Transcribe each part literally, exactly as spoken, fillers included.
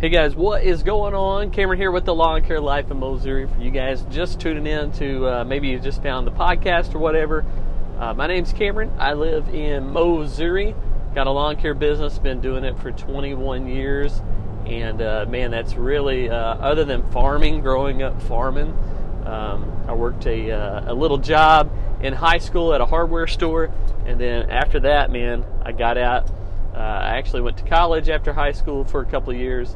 Hey guys, what is going on? Cameron here with the Lawn Care Life in Missouri. For you guys just tuning in to uh, maybe you just found the podcast or whatever. Uh, my name's Cameron. I live in Missouri. Got a lawn care business. Been doing it for twenty-one years. And uh, man, that's really, uh, other than farming, growing up farming, um, I worked a, uh, a little job in high school at a hardware store. And then after that, man, I got out. Uh, I actually went to college after high school for a couple of years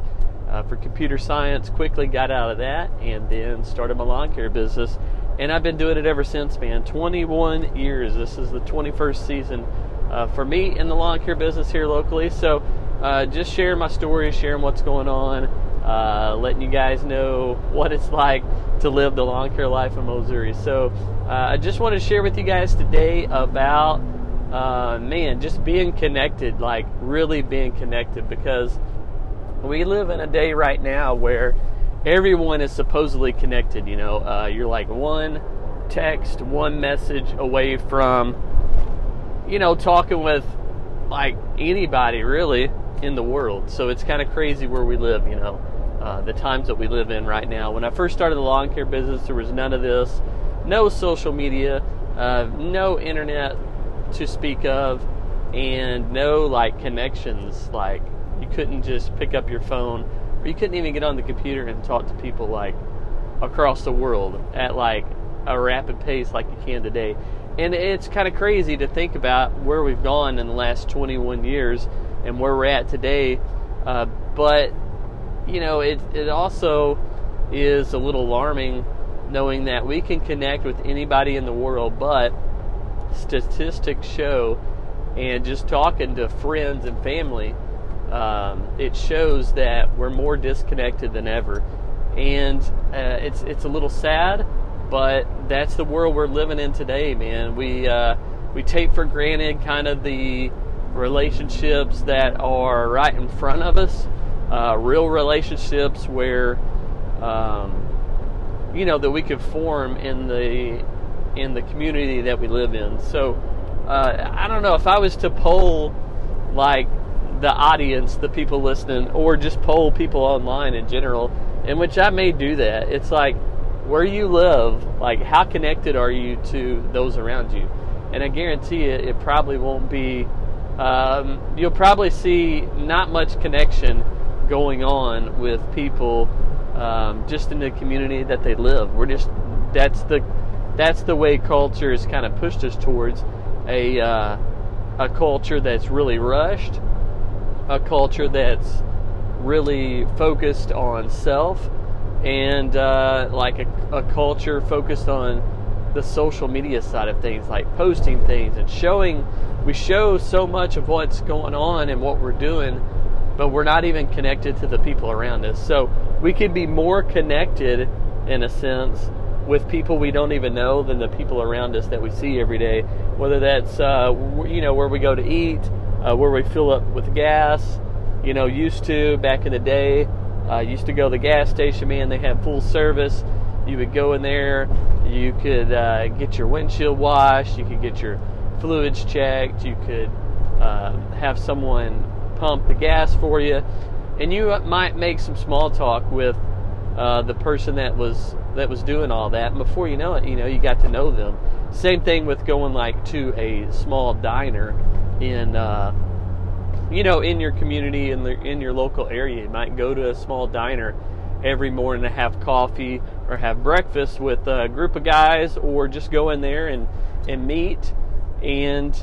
uh, for computer science, quickly got out of that, and then started my lawn care business. And I've been doing it ever since, man. twenty-one years. This is the twenty-first season uh, for me in the lawn care business here locally. So uh, just sharing my story, sharing what's going on, uh, letting you guys know what it's like to live the lawn care life in Missouri. So uh, I just want to share with you guys today about Uh, man, just being connected, like really being connected, because we live in a day right now where everyone is supposedly connected. You know, uh, you're like one text, one message away from, you know, talking with like anybody really in the world. So it's kind of crazy where we live, you know, uh, the times that we live in right now. When I first started the lawn care business, there was none of this, no social media, uh, no internet to speak of, and no like connections. Like you couldn't just pick up your phone, or you couldn't even get on the computer and talk to people like across the world at like a rapid pace like you can today. And it's kind of crazy to think about where we've gone in the last twenty-one years and where we're at today, uh, but you know, it, it also is a little alarming knowing that we can connect with anybody in the world, but statistics show, and just talking to friends and family, um, it shows that we're more disconnected than ever. And uh, it's it's a little sad, but that's the world we're living in today, man. We uh, we take for granted kind of the relationships that are right in front of us, uh, real relationships where um, you know, that we could form in the in the community that we live in. So uh, I don't know, if I was to poll like the audience, the people listening, or just poll people online in general, in which I may do that, it's like where you live, like how connected are you to those around you? And I guarantee you, it probably won't be, um, you'll probably see not much connection going on with people um, just in the community that they live. We're just, that's the That's the way culture has kind of pushed us towards a uh, a culture that's really rushed, a culture that's really focused on self, and uh, like a, a culture focused on the social media side of things, like posting things and showing. We show so much of what's going on and what we're doing, but we're not even connected to the people around us. So we could be more connected, in a sense, with people we don't even know than the people around us that we see every day. Whether that's, uh, you know, where we go to eat, uh, where we fill up with gas. You know, used to, back in the day, uh, used to go to the gas station, man, they had full service. You would go in there, you could uh, get your windshield washed, you could get your fluids checked, you could uh, have someone pump the gas for you. And you might make some small talk with Uh, the person that was that was doing all that, and before you know it, you know, you got to know them. Same thing with going like to a small diner in uh, you know, in your community, in the in your local area. You might go to a small diner every morning to have coffee or have breakfast with a group of guys, or just go in there and and meet. And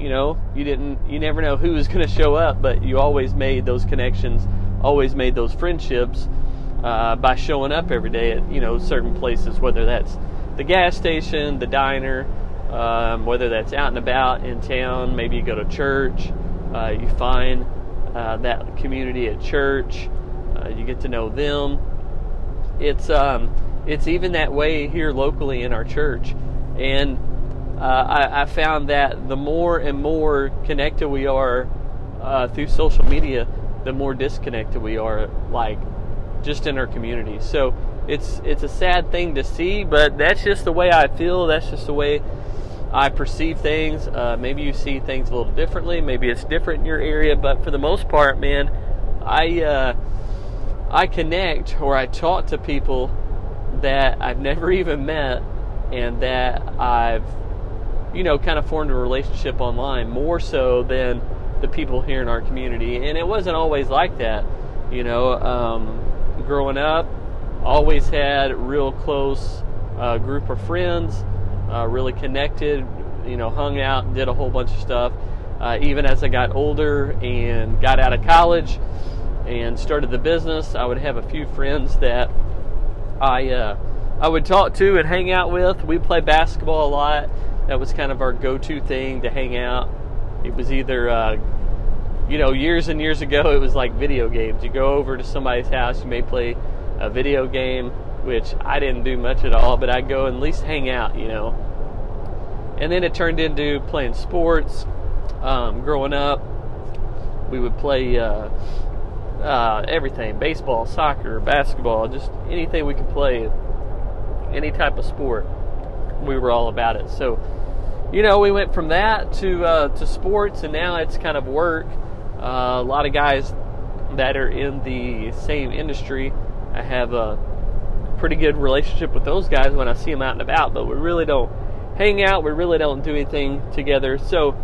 you know, you didn't you never know who was going to show up, but you always made those connections, always made those friendships. Uh, by showing up every day at, you know, certain places, whether that's the gas station, the diner, um, whether that's out and about in town. Maybe you go to church, uh, you find uh, that community at church, uh, you get to know them. It's um, it's even that way here locally in our church, and uh, I, I found that the more and more connected we are uh, through social media, the more disconnected we are, like, just in our community. So it's it's a sad thing to see, but that's just the way I feel. That's just the way I perceive things. Uh, maybe you see things a little differently. Maybe it's different in your area, but for the most part, man, I uh, I connect or I talk to people that I've never even met and that I've, you know, kind of formed a relationship online more so than the people here in our community. And it wasn't always like that, you know. Um, growing up, always had real close uh, group of friends, uh, really connected, you know, hung out, did a whole bunch of stuff. Uh, even as I got older and got out of college and started the business, I would have a few friends that I uh, I would talk to and hang out with. We play basketball a lot. That was kind of our go-to thing to hang out. It was either, uh, you know, years and years ago, it was like video games. You go over to somebody's house, you may play a video game, which I didn't do much at all, but I'd go and at least hang out, you know. And then it turned into playing sports. Um, growing up, we would play uh, uh, everything, baseball, soccer, basketball, just anything we could play, any type of sport. We were all about it. So, you know, we went from that to uh, to sports, and now it's kind of work. Uh, a lot of guys that are in the same industry, I have a pretty good relationship with those guys when I see them out and about, but we really don't hang out. We really don't do anything together. So,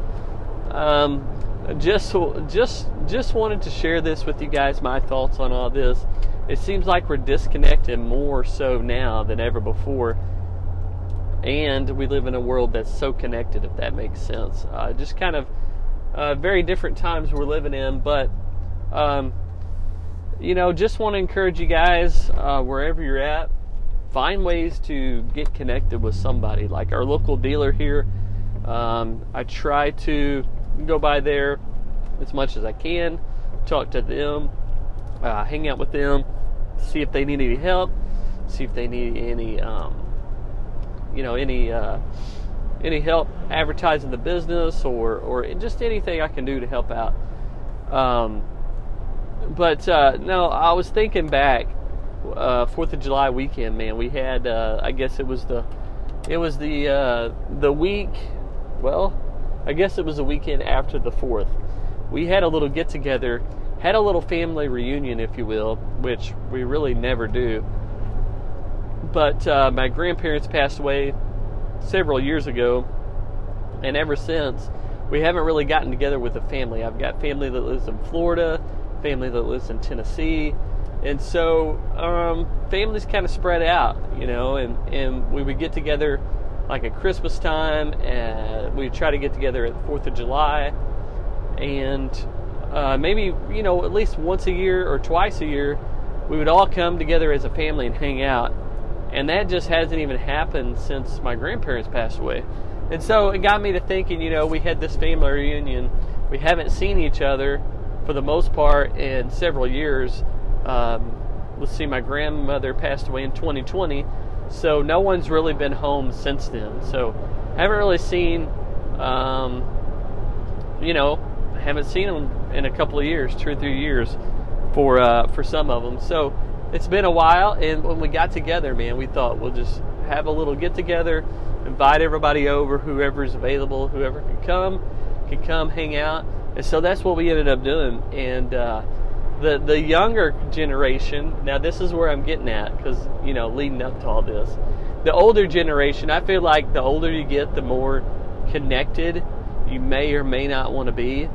um, just just just wanted to share this with you guys, my thoughts on all this. It seems like we're disconnected more so now than ever before. And we live in a world that's so connected, if that makes sense. Uh, just kind of uh, very different times we're living in. But, um, you know, just want to encourage you guys, uh, wherever you're at, find ways to get connected with somebody. Like our local dealer here, um, I try to go by there as much as I can, talk to them, uh, hang out with them, see if they need any help, see if they need any... Um, you know, any uh, any help advertising the business, or, or just anything I can do to help out. Um, but, uh, no, I was thinking back, uh, fourth of July weekend, man, we had, uh, I guess it was the, it was the, uh, the week, well, I guess it was the weekend after the fourth. We had a little get-together, had a little family reunion, if you will, which we really never do. But uh, my grandparents passed away several years ago, and ever since, we haven't really gotten together with the family. I've got family that lives in Florida, family that lives in Tennessee, and so um, families kind of spread out, you know, and, and we would get together like at Christmas time, and we'd try to get together at the fourth of July, and uh, maybe, you know, at least once a year or twice a year, we would all come together as a family and hang out. And that just hasn't even happened since my grandparents passed away. And so it got me to thinking, you know, we had this family reunion. We haven't seen each other for the most part in several years. Um, let's see, my grandmother passed away in twenty twenty. So no one's really been home since then. So I haven't really seen, um, you know, haven't seen them in a couple of years, two or three years for, uh, for some of them. So it's been a while, and when we got together, man, we thought we'll just have a little get-together, invite everybody over, whoever's available, whoever can come, can come hang out. And so that's what we ended up doing. And uh, the, the younger generation, now this is where I'm getting at, because, you know, leading up to all this, the older generation, I feel like the older you get, the more connected you may or may not want to be.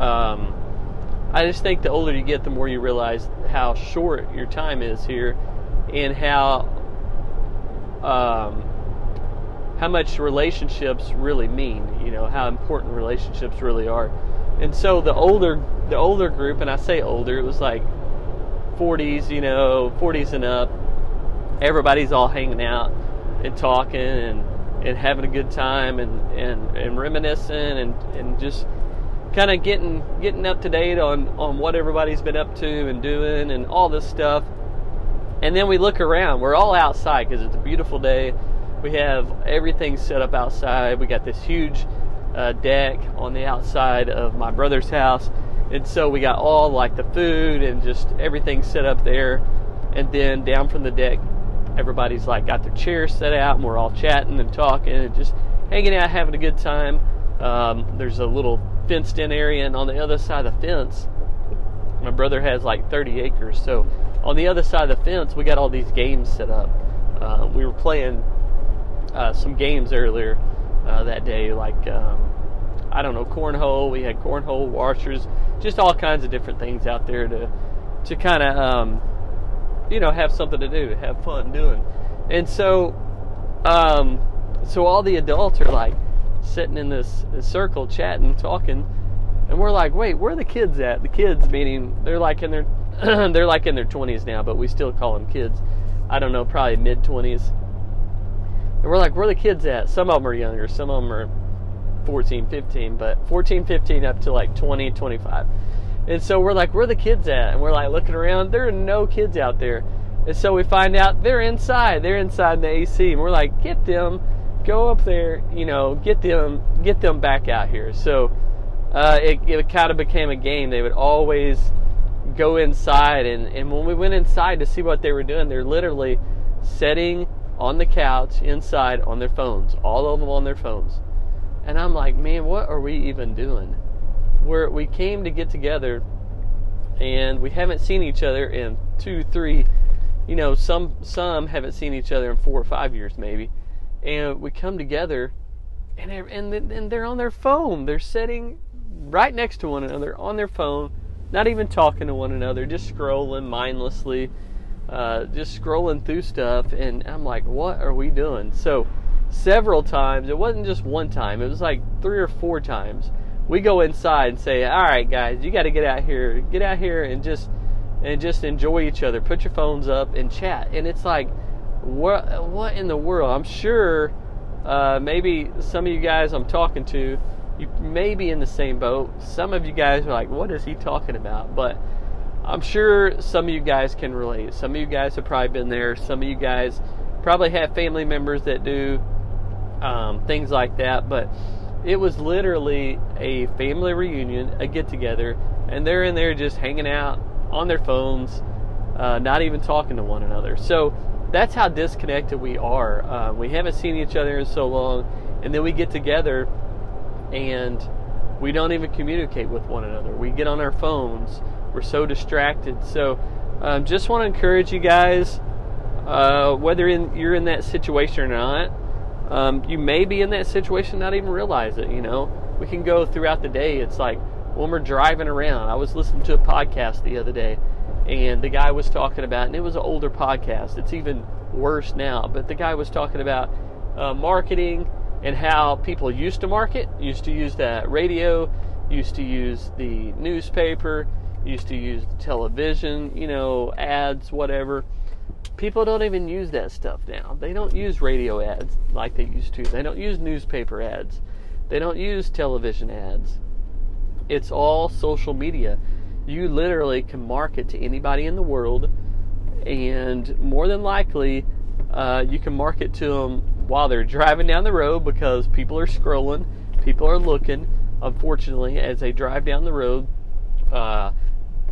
Um... I just think the older you get, the more you realize how short your time is here, and how um, how much relationships really mean. You know, how important relationships really are. And so the older the older group, and I say older, it was like forties, you know, forties and up. Everybody's all hanging out and talking and, and having a good time and and, and reminiscing and and just kind of getting getting up to date on, on what everybody's been up to and doing and all this stuff. And then we look around. We're all outside because it's a beautiful day. We have everything set up outside. We got this huge uh, deck on the outside of my brother's house. And so we got all like the food and just everything set up there. And then down from the deck, everybody's like got their chairs set out, and we're all chatting and talking and just hanging out, having a good time. Um, there's a little fenced in area, and on the other side of the fence My brother has like thirty acres. So on the other side of the fence, we got all these games set up. Uh, we were playing uh, some games earlier uh, that day, like, um, I don't know, cornhole. We had cornhole, washers, just all kinds of different things out there to, to kind of, um, you know, have something to do, have fun doing. And so, um, so all the adults are like sitting in this circle chatting, talking, and we're like, wait, where are the kids at? The kids, meaning they're like in their, they're like in their twenties now, but we still call them kids. I don't know, probably mid twenties. And we're like, where are the kids at? Some of them are younger, some of them are fourteen, fifteen, but fourteen, fifteen up to like twenty, twenty-five. And so we're like, where are the kids at? And we're like looking around, there are no kids out there. And so we find out they're inside, they're inside in the A C. And we're like, get them, go up there, you know, get them, get them back out here. So uh, it, it kind of became a game. They would always go inside. And, and when we went inside to see what they were doing, they're literally sitting on the couch inside on their phones, all of them on their phones. And I'm like, man, what are we even doing? We're, we came to get together, and we haven't seen each other in two, three, you know, some some haven't seen each other in four or five years maybe. And we come together, and they're, and, and they're on their phone. They're sitting right next to one another on their phone, not even talking to one another, just scrolling mindlessly, uh, just scrolling through stuff. And I'm like, what are we doing? So several times, it wasn't just one time, it was like three or four times, we go inside and say, all right guys, you got to get out here, get out here and just and just enjoy each other, put your phones up and chat. And it's like, what what in the world? I'm sure uh maybe some of you guys I'm talking to, you may be in the same boat. Some of you guys are like, what is he talking about? But I'm sure some of you guys can relate. Some of you guys have probably been there. Some of you guys probably have family members that do um things like that. But it was literally a family reunion, a get-together, and they're in there just hanging out on their phones, uh, not even talking to one another. So that's how disconnected we are. Uh, we haven't seen each other in so long, and then we get together, and we don't even communicate with one another. We get on our phones. We're so distracted. So um, just want to encourage you guys, uh, whether in, you're in that situation or not. Um, you may be in that situation, not even realize it, you know. We can go throughout the day. It's like when we're driving around. I was listening to a podcast the other day, and the guy was talking about, and it was an older podcast. It's even worse now. But the guy was talking about uh, marketing and how people used to market, used to use that radio, used to use the newspaper, used to use the television, you know, ads, whatever. People don't even use that stuff now. They don't use radio ads like they used to. They don't use newspaper ads. They don't use television ads. It's all social media. You literally can market to anybody in the world, and more than likely, uh, you can market to them while they're driving down the road, because people are scrolling, people are looking. Unfortunately, as they drive down the road, uh,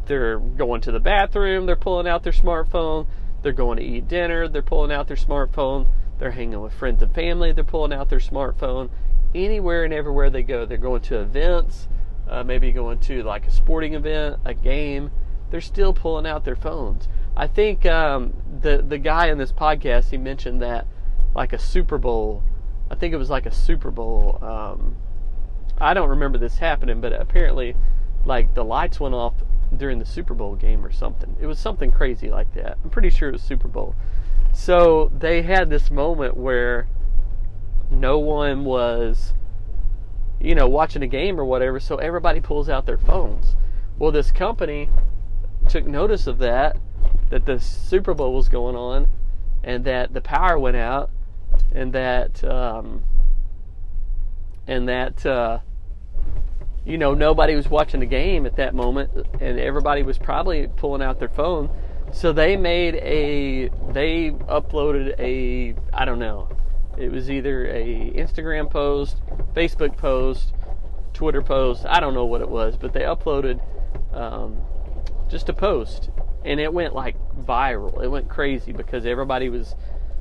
they're going to the bathroom, they're pulling out their smartphone. They're going to eat dinner, they're pulling out their smartphone. They're hanging with friends and family, they're pulling out their smartphone. Anywhere and everywhere they go, they're going to events, uh, maybe going to like a sporting event, a game. They're still pulling out their phones. I think um, the, the guy in this podcast, he mentioned that like a Super Bowl. I think it was like a Super Bowl. Um, I don't remember this happening, but apparently like the lights went off during the Super Bowl game or something. It was something crazy like that. I'm pretty sure it was Super Bowl. So they had this moment where no one was, you know, watching a game or whatever, so everybody pulls out their phones. Well, this company took notice of that, that the Super Bowl was going on, and that the power went out, and that, um, and that, uh, you know, nobody was watching the game at that moment, and everybody was probably pulling out their phone. So they made a, they uploaded a, I don't know, it was either a Instagram post, Facebook post, Twitter post, I don't know what it was, but they uploaded um, just a post, and it went like viral. It went crazy because everybody was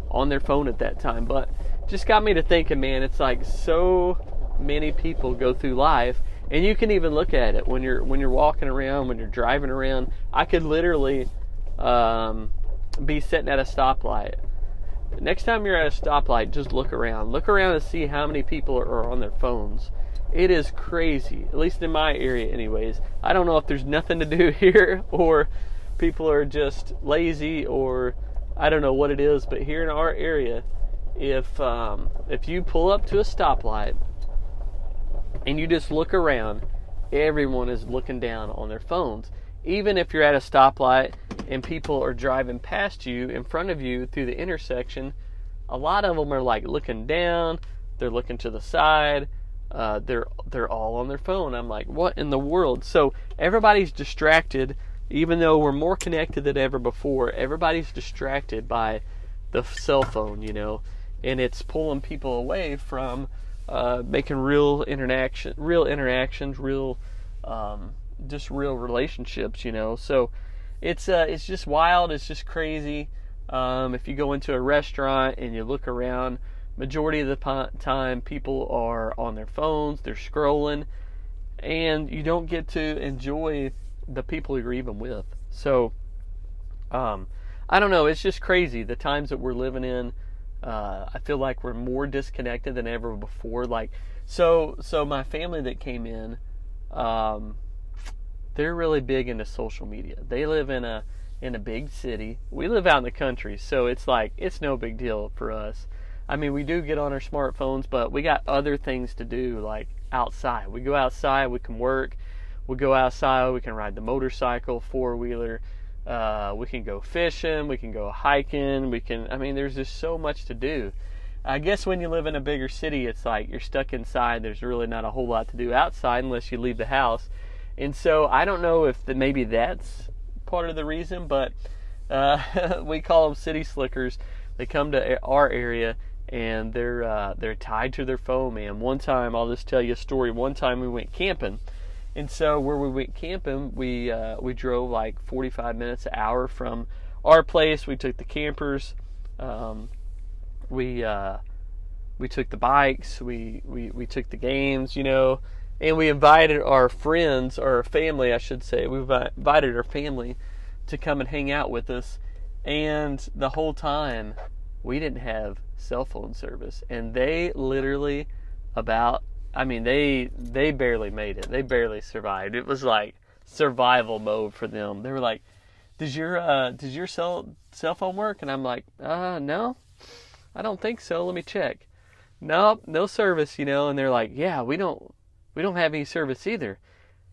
on their phone at that time. But just got me to thinking, man, it's like so many people go through life And you can even look at it when you're when you're walking around, when you're driving around. I could literally um, be sitting at a stoplight. Next time you're at a stoplight, just look around. Look around to see how many people are on their phones. It is crazy, at least in my area anyways. I don't know if there's nothing to do here or people are just lazy or I don't know what it is, but here in our area, if um, if you pull up to a stoplight and you just look around, everyone is looking down on their phones. Even if you're at a stoplight and people are driving past you, in front of you, through the intersection, a lot of them are like looking down, they're looking to the side, uh, they're they're all on their phone. I'm like, what in the world? So everybody's distracted, even though we're more connected than ever before. Everybody's distracted by the cell phone, you know, and it's pulling people away from uh, making real interaction, real interactions, real, um, just real relationships, you know. So it's uh, it's just wild. It's just crazy. Um, if you go into a restaurant and you look around, majority of the time people are on their phones, they're scrolling, and you don't get to enjoy the people you're even with. So, um, I don't know. It's just crazy, the times that we're living in. Uh, I feel like we're more disconnected than ever before. Like, so, so my family that came in, um, they're really big into social media. They live in a, in a big city. We live out in the country. So it's like, it's no big deal for us. I mean, we do get on our smartphones, but we got other things to do, like outside. We go outside, we can work. We go outside, we can ride the motorcycle, four-wheeler. Uh, we can go fishing, we can go hiking, we can, I mean, there's just so much to do. I guess when you live in a bigger city, it's like you're stuck inside. There's really not a whole lot to do outside unless you leave the house. And so I don't know if the, maybe that's part of the reason, but uh, we call them city slickers. They come to our area and they're, uh, they're tied to their phone, man. One time, I'll just tell you a story. One time we went camping. And so where we went camping, we uh, we drove like forty-five minutes, an hour from our place. We took the campers, um, we uh, we took the bikes, we, we, we took the games, you know, and we invited our friends, or our family, I should say. We invited our family to come and hang out with us. And the whole time, we didn't have cell phone service. And they literally about... I mean, they they barely made it. They barely survived. It was like survival mode for them. They were like, "Does your uh, does your cell cell phone work?" And I'm like, "Uh, no, I don't think so. Let me check." Nope, no service, you know. And they're like, "Yeah, we don't we don't have any service either."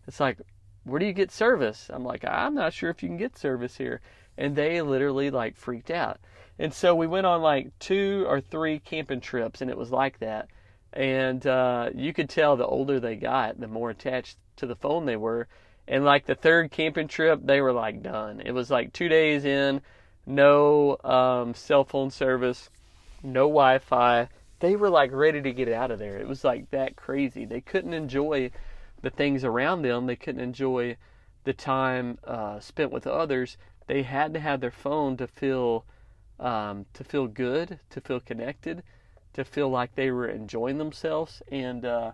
It's like, "Where do you get service?" I'm like, "I'm not sure if you can get service here." And they literally like freaked out. And so we went on like two or three camping trips, and it was like that. And uh, you could tell the older they got, the more attached to the phone they were. And like the third camping trip, they were like done. It was like two days in, no um, cell phone service, no Wi-Fi. They were like ready to get out of there. It was like that crazy. They couldn't enjoy the things around them. They couldn't enjoy the time uh, spent with others. They had to have their phone to feel um, to feel good, to feel connected, to feel like they were enjoying themselves. And uh,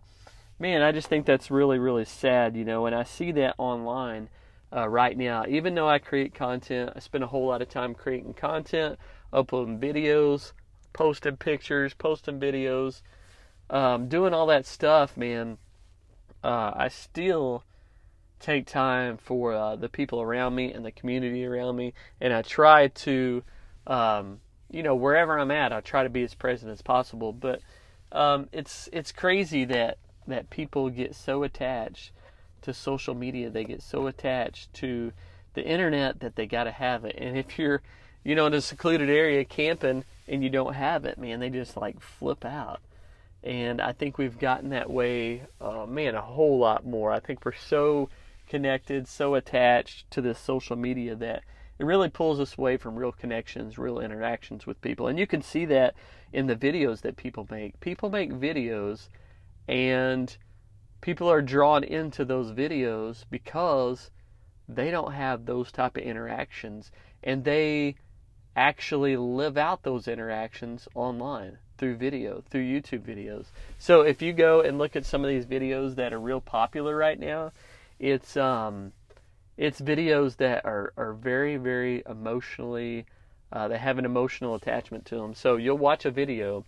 man, I just think that's really, really sad, you know, and I see that online uh, right now. Even though I create content, I spend a whole lot of time creating content, uploading videos, posting pictures, posting videos, um, doing all that stuff, man. Uh, I still take time for uh, the people around me and the community around me, and I try to... Um, you know, wherever I'm at, I try to be as present as possible. But um, it's it's crazy that, that people get so attached to social media. They get so attached to the internet that they got to have it. And if you're, you know, in a secluded area camping and you don't have it, man, they just like flip out. And I think we've gotten that way, uh, man, a whole lot more. I think we're so connected, so attached to this social media that it really pulls us away from real connections, real interactions with people. And you can see that in the videos that people make. People make videos and people are drawn into those videos because they don't have those type of interactions. And they actually live out those interactions online. through video, through YouTube videos. So if you go and look at some of these videos that are real popular right now, it's um, it's videos that are, are very, very emotionally, uh, they have an emotional attachment to them. So you'll watch a video,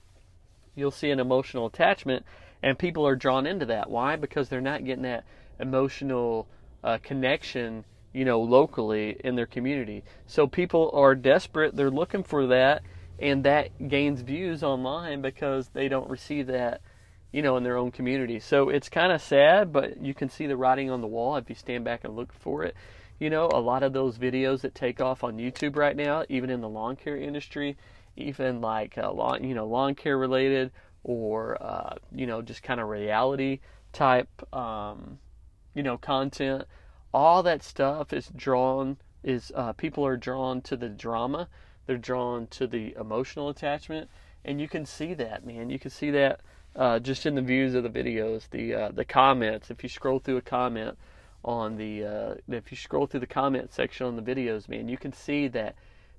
you'll see an emotional attachment, and people are drawn into that. Why? Because they're not getting that emotional uh, connection, you know, locally in their community. So people are desperate, they're looking for that, and that gains views online because they don't receive that, you know, in their own community. So it's kind of sad, but you can see the writing on the wall if you stand back and look for it. You know, a lot of those videos that take off on YouTube right now, even in the lawn care industry, even like, uh, lawn, you know, lawn care related, or, uh, you know, just kind of reality type, um, you know, content, all that stuff is drawn, is uh, people are drawn to the drama. They're drawn to the emotional attachment, and you can see that, man. You can see that uh, just in the views of the videos, the uh, the comments. If you scroll through a comment on the, uh, if you scroll through the comment section on the videos, man, you can see that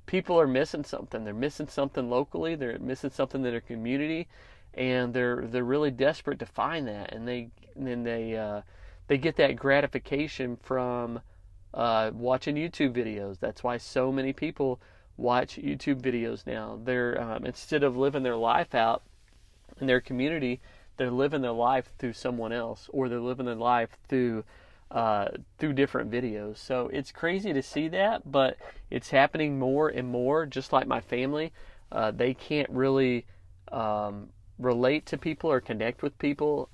people are missing something. They're missing something locally. They're missing something in their community, and they're they're really desperate to find that. And they and then they uh, they get that gratification from uh, watching YouTube videos. That's why so many people watch YouTube videos now. They're um, instead of living their life out in their community, they're living their life through someone else, or they're living their life through uh, through different videos. So it's crazy to see that, but it's happening more and more. Just like my family, uh, they can't really um, relate to people or connect with people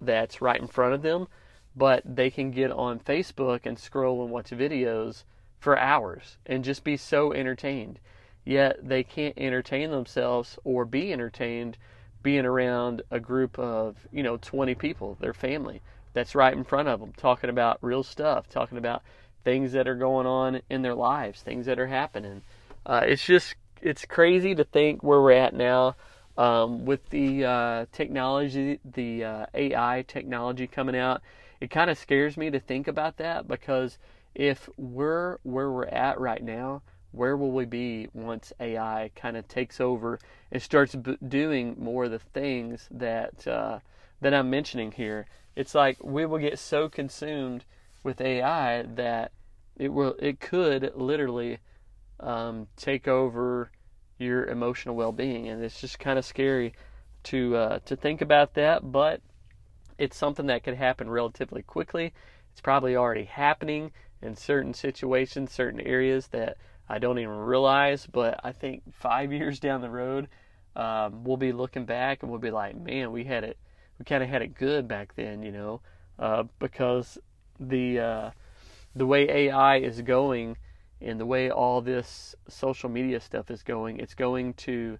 that's right in front of them, but they can get on Facebook and scroll and watch videos for hours and just be so entertained. Yet they can't entertain themselves or be entertained being around a group of, you know, twenty people, their family, that's right in front of them, talking about real stuff, talking about things that are going on in their lives, things that are happening. Uh, it's just, it's crazy to think where we're at now um, with the uh, technology, the uh, A I technology coming out. It kind of scares me to think about that, because if we're where we're at right now, where will we be once A I kind of takes over and starts b doing more of the things that uh, that I'm mentioning here? It's like we will get so consumed with A I that it will it could literally um, take over your emotional well-being, and it's just kind of scary to uh, to think about that. But it's something that could happen relatively quickly. It's probably already happening in certain situations, certain areas that I don't even realize, but I think five years down the road, um, we'll be looking back and we'll be like, man, we had it, we kind of had it good back then, you know, uh, because the, uh, the way A I is going and the way all this social media stuff is going, it's going to,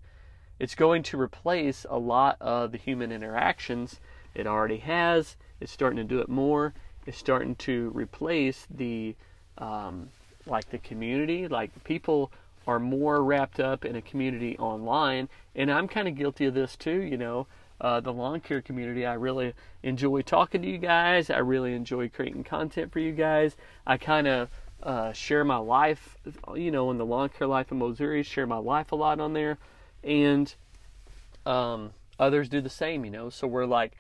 it's going to replace a lot of the human interactions. It already has, it's starting to do it more. Is starting to replace the, um, like the community. Like people are more wrapped up in a community online, and I'm kind of guilty of this too, you know, uh, the lawn care community. I really enjoy talking to you guys. I really enjoy creating content for you guys. I kind of uh, share my life, you know, in the lawn care life in Missouri, share my life a lot on there, and um, others do the same, you know, so we're like,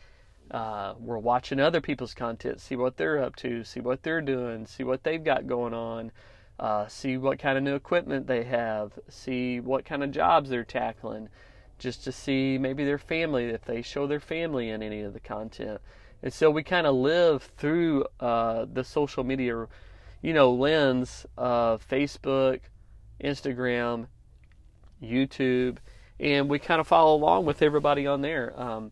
Uh, we're watching other people's content, see what they're up to, see what they're doing, see what they've got going on, uh, see what kind of new equipment they have, see what kind of jobs they're tackling, just to see maybe their family, if they show their family in any of the content. And so we kind of live through uh, the social media, you know, lens of Facebook, Instagram, YouTube, and we kind of follow along with everybody on there. Um,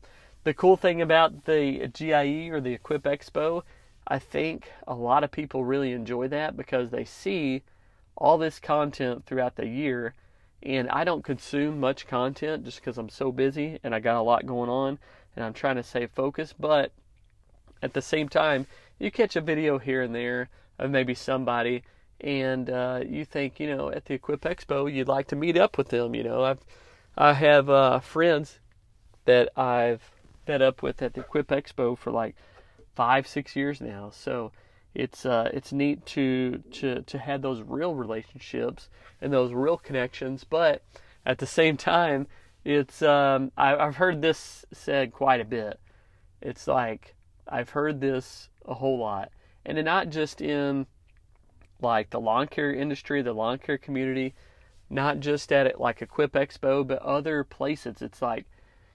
The cool thing about the G I E or the Equip Expo, I think a lot of people really enjoy that because they see all this content throughout the year, and I don't consume much content just because I'm so busy and I got a lot going on and I'm trying to stay focused. But at the same time, you catch a video here and there of maybe somebody, and uh, you think, you know, at the Equip Expo, you'd like to meet up with them. You know, I've, I have uh, friends that I've that up with at the Equip Expo for like five, six years now. So it's uh, it's neat to, to, to have those real relationships and those real connections. But at the same time, It's um, I, I've heard this said quite a bit. It's like I've heard this a whole lot, and not just in like the lawn care industry, the lawn care community, not just at it like Equip Expo, but other places. It's like,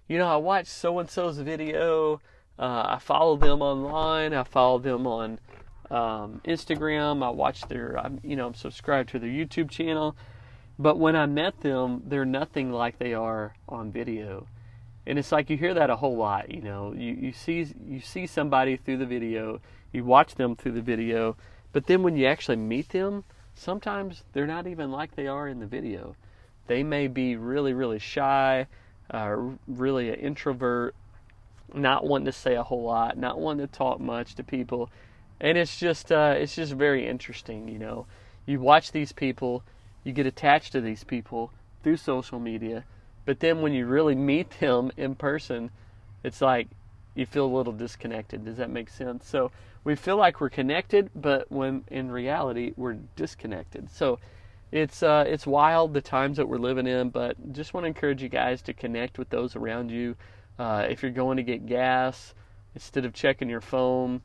you know, I watched so and so's video. Uh, I follow them online. I follow them on um, Instagram. I watch their, I'm, you know, I'm subscribed to their YouTube channel. But when I met them, they're nothing like they are on video. And it's like you hear that a whole lot. You know, you you see you see somebody through the video, you watch them through the video, but then when you actually meet them, sometimes they're not even like they are in the video. They may be really, really shy, uh, really an introvert, not wanting to say a whole lot, not wanting to talk much to people. And it's just uh, it's just very interesting, you know. You watch these people, you get attached to these people through social media, but then when you really meet them in person, it's like you feel a little disconnected. Does that make sense? So we feel like we're connected, but when in reality, we're disconnected. So it's uh, it's wild, the times that we're living in, but just want to encourage you guys to connect with those around you. Uh, if you're going to get gas, instead of checking your phone,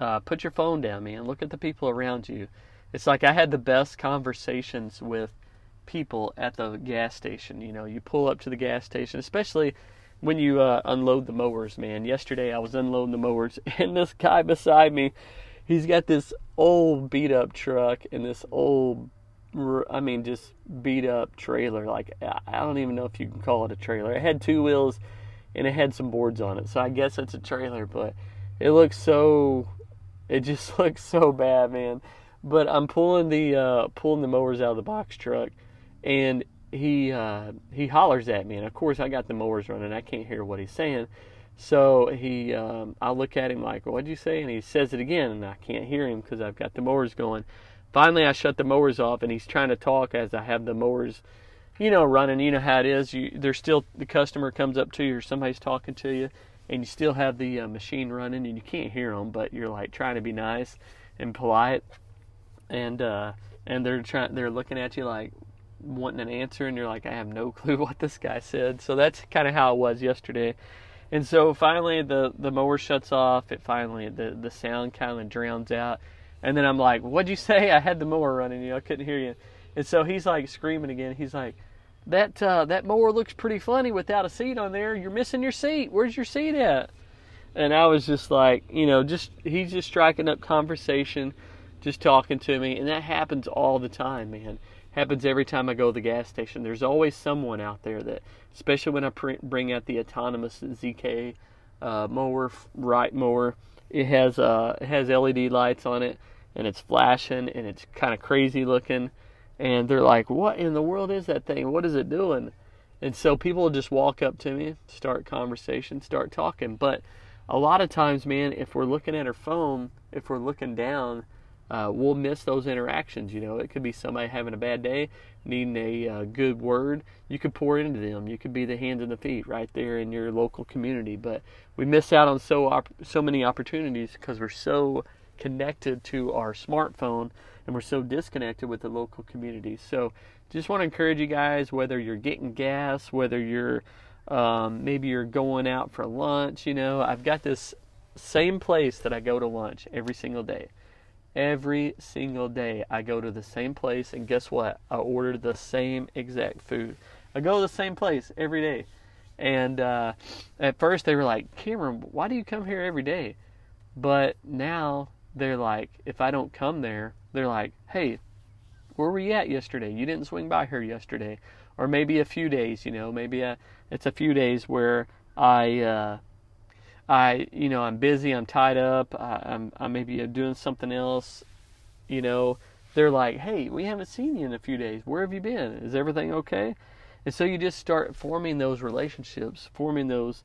uh, put your phone down, man. Look at the people around you. It's like I had the best conversations with people at the gas station. You know, you pull up to the gas station, especially when you uh, unload the mowers, man. Yesterday I was unloading the mowers, and this guy beside me, he's got this old beat-up truck and this old, I mean, just beat-up trailer. Like, I don't even know if you can call it a trailer. It had two wheels, and it had some boards on it, so I guess it's a trailer, but it looks so, it just looks so bad, man. But I'm pulling the uh, pulling the mowers out of the box truck, and he uh, he hollers at me. And of course, I got the mowers running. I can't hear what he's saying. So he, um, I look at him like, "What'd you say?" And he says it again, and I can't hear him because I've got the mowers going. Finally, I shut the mowers off, and he's trying to talk as I have the mowers, you know, running. You know how it is. You, there's still the customer comes up to you, or somebody's talking to you, and you still have the uh, machine running, and you can't hear them, but you're like trying to be nice and polite. And uh, and they're trying, they're looking at you like wanting an answer, and you're like, I have no clue what this guy said. So that's kind of how it was yesterday. And so finally, the, the mower shuts off. It finally the the sound kind of drowns out. And then I'm like, what'd you say? I had the mower running, you know, I couldn't hear you. And so he's like screaming again. He's like, that uh, that mower looks pretty funny without a seat on there. You're missing your seat. Where's your seat at? And I was just like, you know, just he's just striking up conversation, just talking to me. And that happens all the time, man. Happens every time I go to the gas station. There's always someone out there that, especially when I pre- bring out the autonomous Z K uh, mower, right mower, it has uh, it has L E D lights on it, and it's flashing, and it's kind of crazy looking. And they're like, what in the world is that thing? What is it doing? And so people will just walk up to me, start conversation, start talking. But a lot of times, man, if we're looking at our phone, if we're looking down, Uh, we'll miss those interactions. You know, it could be somebody having a bad day, needing a uh, good word. You could pour into them. You could be the hands and the feet right there in your local community. But we miss out on so op- so many opportunities because we're so connected to our smartphone, and we're so disconnected with the local community. So just want to encourage you guys, whether you're getting gas, whether you're um, maybe you're going out for lunch. You know, I've got this same place that I go to lunch every single day. Every single day I go to the same place, and guess what? I order the same exact food. I go to the same place every day. And uh, at first they were like, Cameron, why do you come here every day? But now they're like, if I don't come there, they're like, hey, where were you at yesterday? You didn't swing by here yesterday. Or maybe a few days, you know, maybe a, it's a few days where I... Uh, I, you know, I'm busy, I'm tied up, I, I'm, I maybe I'm doing something else, you know. They're like, hey, we haven't seen you in a few days. Where have you been? Is everything okay? And so you just start forming those relationships, forming those,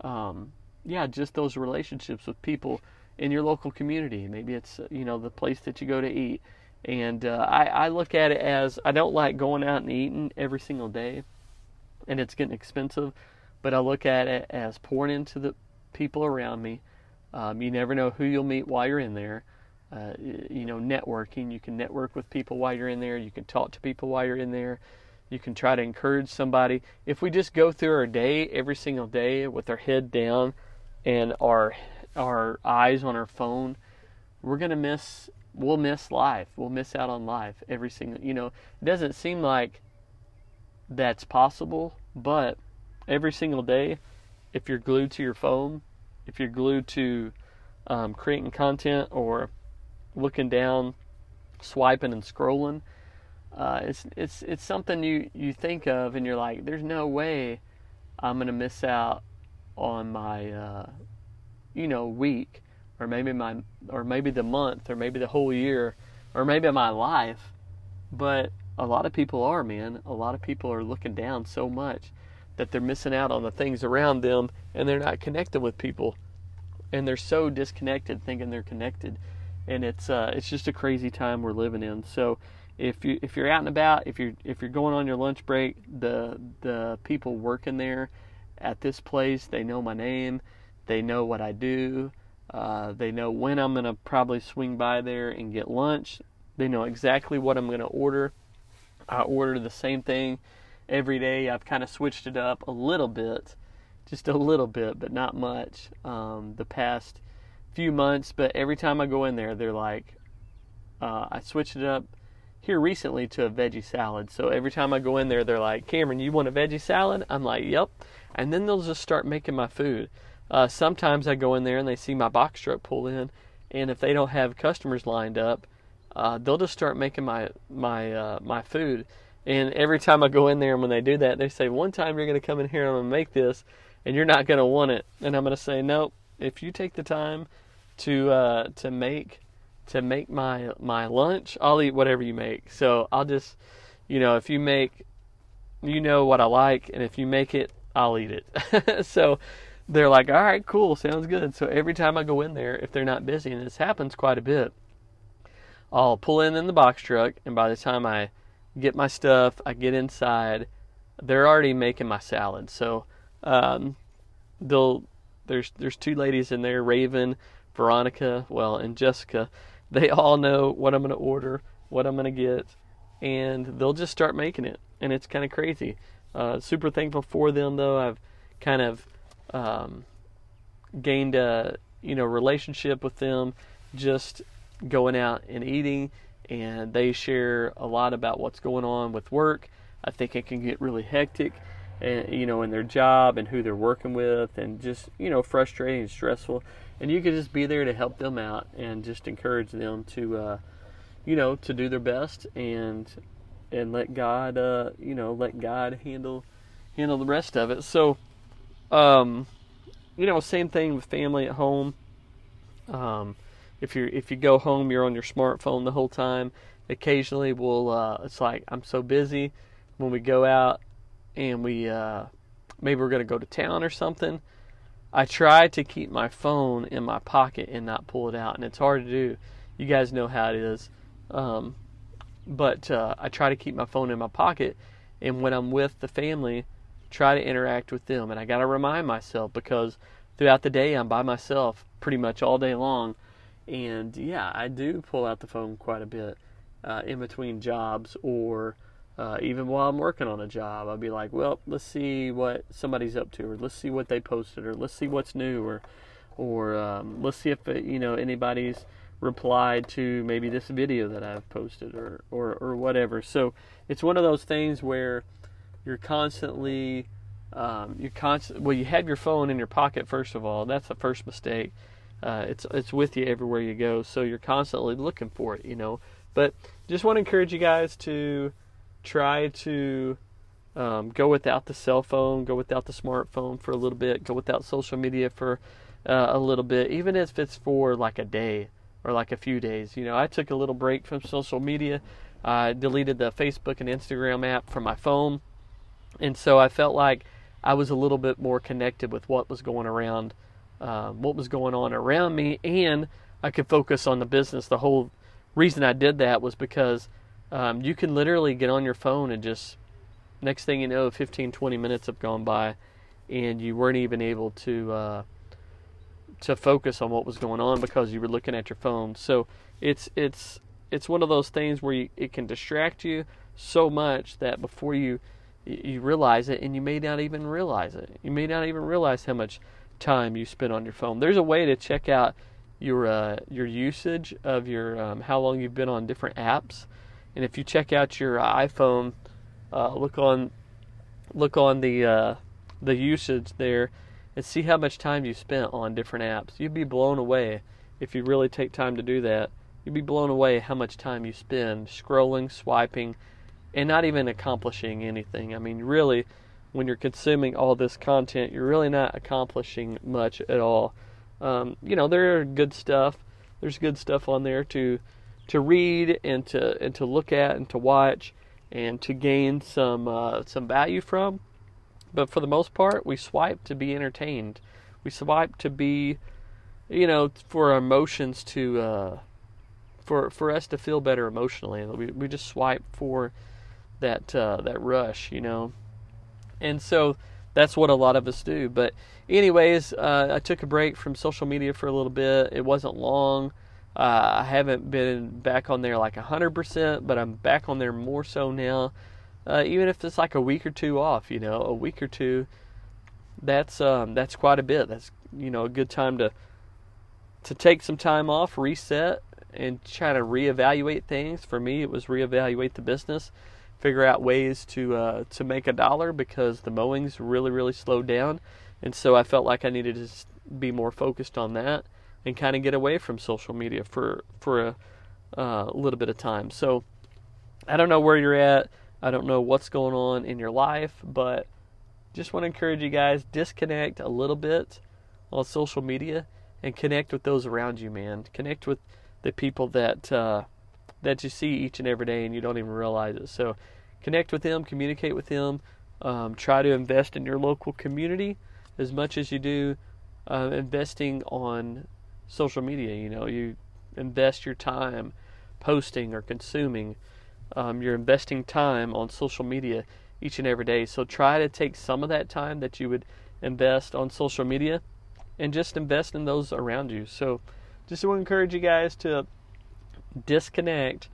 um, yeah, just those relationships with people in your local community. Maybe it's, you know, the place that you go to eat. And uh, I, I look at it as, I don't like going out and eating every single day, and it's getting expensive, but I look at it as pouring into the people around me. Um, you never know who you'll meet while you're in there. Uh, you know, networking. You can network with people while you're in there. You can talk to people while you're in there. You can try to encourage somebody. If we just go through our day every single day with our head down and our our eyes on our phone, we're gonna miss we'll miss life. We'll miss out on life every single, you know, it doesn't seem like that's possible, but every single day, if you're glued to your phone, if you're glued to um, creating content or looking down, swiping and scrolling, uh, it's it's it's something you, you think of and you're like, there's no way I'm gonna miss out on my uh, you know week, or maybe my or maybe the month, or maybe the whole year, or maybe my life. But a lot of people are, man. A lot of people are looking down so much that they're missing out on the things around them, and they're not connecting with people, and they're so disconnected, thinking they're connected, and it's uh, it's just a crazy time we're living in. So, if you if you're out and about, if you're if you're going on your lunch break, the the people working there at this place, they know my name, they know what I do, uh, they know when I'm gonna probably swing by there and get lunch. They know exactly what I'm gonna order. I order the same thing every day. I've kind of switched it up a little bit, just a little bit, but not much, um, the past few months. But every time I go in there, they're like, uh, I switched it up here recently to a veggie salad. So every time I go in there, they're like, Cameron, you want a veggie salad? I'm like, yep. And then they'll just start making my food. Uh, sometimes I go in there and they see my box truck pull in, and if they don't have customers lined up, uh, they'll just start making my, my, uh, my food. And every time I go in there, and when they do that, they say, one time you're going to come in here and I'm going to make this, and you're not going to want it. And I'm going to say, nope, if you take the time to uh, to make to make my my lunch, I'll eat whatever you make. So I'll just, you know, if you make, you know what I like, and if you make it, I'll eat it. So they're like, all right, cool, sounds good. So every time I go in there, if they're not busy, and this happens quite a bit, I'll pull in in the box truck, and by the time I get my stuff, I get inside, they're already making my salad. So um, they'll there's there's two ladies in there, Raven, Veronica, well, and Jessica. They all know what I'm going to order, what I'm going to get, and they'll just start making it, and it's kind of crazy. Uh, super thankful for them, though. I've kind of um, gained a you know relationship with them, just going out and eating. And they share a lot about what's going on with work. I think it can get really hectic, and you know, in their job and who they're working with, and just you know, frustrating and stressful. And you can just be there to help them out and just encourage them to, uh, you know, to do their best and and let God, uh, you know, let God handle handle the rest of it. So, um, you know, same thing with family at home. Um, If you if you go home, you're on your smartphone the whole time. Occasionally, we'll uh, it's like, I'm so busy. When we go out and we uh, maybe we're gonna go to town or something, I try to keep my phone in my pocket and not pull it out, and it's hard to do. You guys know how it is, um, but uh, I try to keep my phone in my pocket, and when I'm with the family, try to interact with them. And I gotta remind myself, because throughout the day I'm by myself pretty much all day long. And yeah, I do pull out the phone quite a bit uh, in between jobs, or uh, even while I'm working on a job. I'll be like, well, let's see what somebody's up to, or let's see what they posted, or let's see what's new, or or um, let's see if you know anybody's replied to maybe this video that I've posted, or, or, or whatever. So it's one of those things where you're constantly, um, you're constant. Well, you have your phone in your pocket, first of all. That's the first mistake. Uh, it's it's with you everywhere you go, so you're constantly looking for it, you know. But just want to encourage you guys to try to um, go without the cell phone, go without the smartphone for a little bit, go without social media for uh, a little bit, even if it's for like a day or like a few days. You know, I took a little break from social media. I deleted the Facebook and Instagram app from my phone, and so I felt like I was a little bit more connected with what was going around. Um, what was going on around me, and I could focus on the business. The whole reason I did that was because um, you can literally get on your phone and just, next thing you know, fifteen, twenty minutes have gone by, and you weren't even able to uh, to focus on what was going on because you were looking at your phone. So it's it's it's one of those things where you, it can distract you so much that before you you realize it, and you may not even realize it. You may not even realize how much time you spend on your phone. There's a way to check out your uh, your usage of your um, how long you've been on different apps. And if you check out your iPhone, uh, look on look on the uh, the usage there, and see how much time you spent on different apps. You'd be blown away if you really take time to do that. You'd be blown away how much time you spend scrolling, swiping, and not even accomplishing anything. I mean, really, when you're consuming all this content, you're really not accomplishing much at all. Um, you know, there are good stuff. There's good stuff on there to to read and to and to look at and to watch and to gain some uh, some value from. But for the most part, we swipe to be entertained. We swipe to be, you know, for our emotions to, uh, for for us to feel better emotionally. We we just swipe for that uh, that rush, you know. And so that's what a lot of us do. But anyways, uh, I took a break from social media for a little bit. It wasn't long. Uh, I haven't been back on there like one hundred percent, but I'm back on there more so now. Uh, even if it's like a week or two off, you know, a week or two, that's um, that's quite a bit. That's, you know, a good time to to take some time off, reset, and try to reevaluate things. For me, it was reevaluate the business, figure out ways to uh, to make a dollar, because the mowings really, really slowed down, and so I felt like I needed to be more focused on that and kind of get away from social media for for a uh, little bit of time. So I don't know where you're at. I don't know what's going on in your life, but just want to encourage you guys, disconnect a little bit on social media and connect with those around you, man. Connect with the people that uh, that you see each and every day and you don't even realize it. So connect with them, communicate with them, um, try to invest in your local community as much as you do uh, investing on social media. You know, you invest your time posting or consuming. Um, you're investing time on social media each and every day. So try to take some of that time that you would invest on social media and just invest in those around you. So just want to encourage you guys to disconnect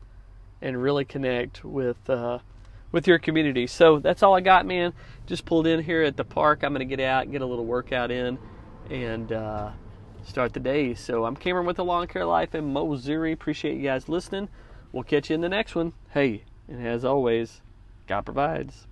and really connect with uh, with your community. So that's all I got, man. Just pulled in here at the park. I'm going to get out, get a little workout in, and uh, start the day. So I'm Cameron with the Lawn Care Life in Mowssouri. Appreciate you guys listening. We'll catch you in the next one. Hey, and as always, God provides.